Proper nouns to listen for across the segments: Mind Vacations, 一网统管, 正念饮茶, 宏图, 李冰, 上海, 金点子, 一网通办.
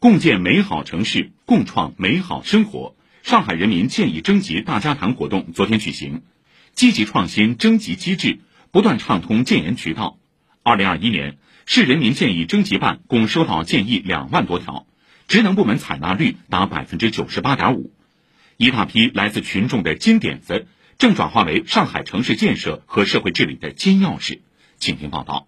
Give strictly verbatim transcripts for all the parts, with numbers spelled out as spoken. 共建美好城市，共创美好生活。上海人民建议征集大家谈活动昨天举行，积极创新征集机制，不断畅通建言渠道。二零二一年，市人民建议征集办共收到建议两万多条，职能部门采纳率达百分之九十八点五。一大批来自群众的金点子，正转化为上海城市建设和社会治理的金钥匙。请听报道。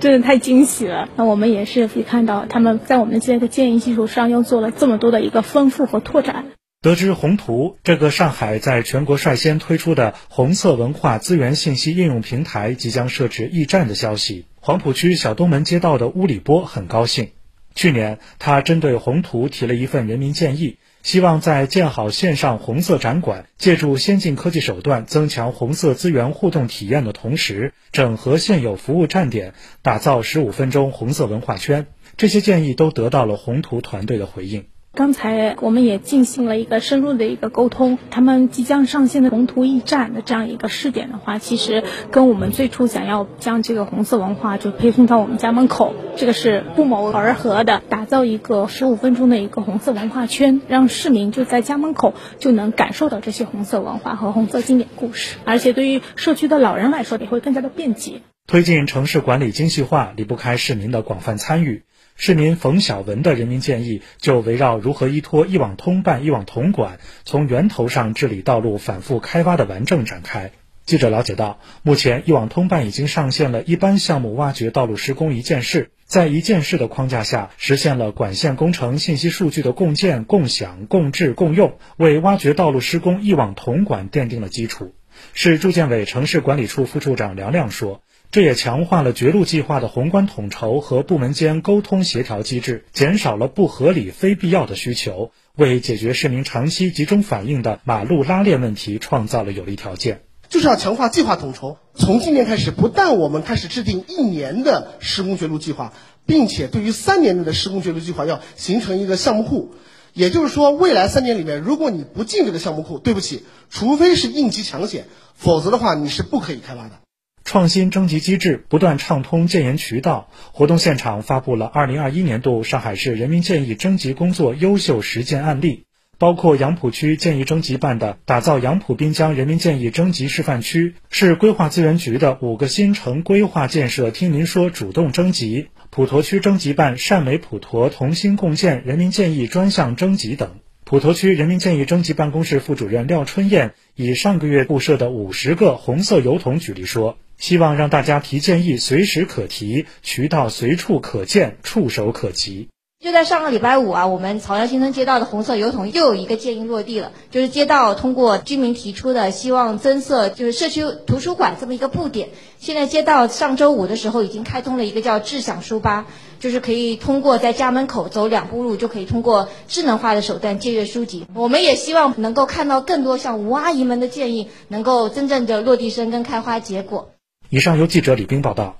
真的太惊喜了！那我们也是可以看到，他们在我们现在的建议基础上，又做了这么多的一个丰富和拓展。得知宏图这个上海在全国率先推出的红色文化资源信息应用平台即将设置驿站的消息，黄浦区小东门街道的乌里波很高兴。去年，他针对宏图提了一份人民建议，希望在建好线上红色展馆，借助先进科技手段增强红色资源互动体验的同时，整合现有服务站点，打造十五分钟红色文化圈。这些建议都得到了宏图团队的回应。刚才我们也进行了一个深入的一个沟通，他们即将上线的宏图驿站的这样一个试点的话，其实跟我们最初想要将这个红色文化就配送到我们家门口，这个是不谋而合的。打造一个十五分钟的一个红色文化圈，让市民就在家门口就能感受到这些红色文化和红色经典故事，而且对于社区的老人来说也会更加的便捷。推进城市管理精细化离不开市民的广泛参与。市民冯晓文的人民建议就围绕如何依托一网通办一网统管，从源头上治理道路反复开挖的顽症展开。记者了解到，目前一网通办已经上线了一般项目挖掘道路施工一件事，在一件事的框架下，实现了管线工程信息数据的共建、共享、共治、共用，为挖掘道路施工一网统管奠定了基础。市住建委城市管理处副处长梁亮说，这也强化了绝路计划的宏观统筹和部门间沟通协调机制，减少了不合理、非必要的需求，为解决市民长期集中反映的马路拉链问题创造了有利条件。就是要强化计划统筹，从今年开始，不但我们开始制定一年的施工绝路计划，并且对于三年内的施工绝路计划要形成一个项目库。也就是说，未来三年里面，如果你不进这个项目库，对不起，除非是应急抢险，否则的话你是不可以开挖的。创新征集机制，不断畅通建言渠道。活动现场发布了二零二一年度上海市人民建议征集工作优秀实践案例，包括杨浦区建议征集办的打造杨浦滨江人民建议征集示范区，市规划资源局的五个新城规划建设听您说主动征集，普陀区征集办汕尾普陀同心共建人民建议专项征集等。普陀区人民建议征集办公室副主任廖春燕以上个月布设的五十个红色邮筒举例说，希望让大家提建议随时可提，渠道随处可见，触手可及。就在上个礼拜五啊，我们曹家新村街道的红色邮筒又有一个建议落地了，就是街道通过居民提出的希望增设就是社区图书馆这么一个布点。现在街道上周五的时候已经开通了一个叫智享书吧，就是可以通过在家门口走两步路就可以通过智能化的手段借阅书籍。我们也希望能够看到更多像吴阿姨们的建议能够真正的落地生根，开花结果。以上由记者李冰报道。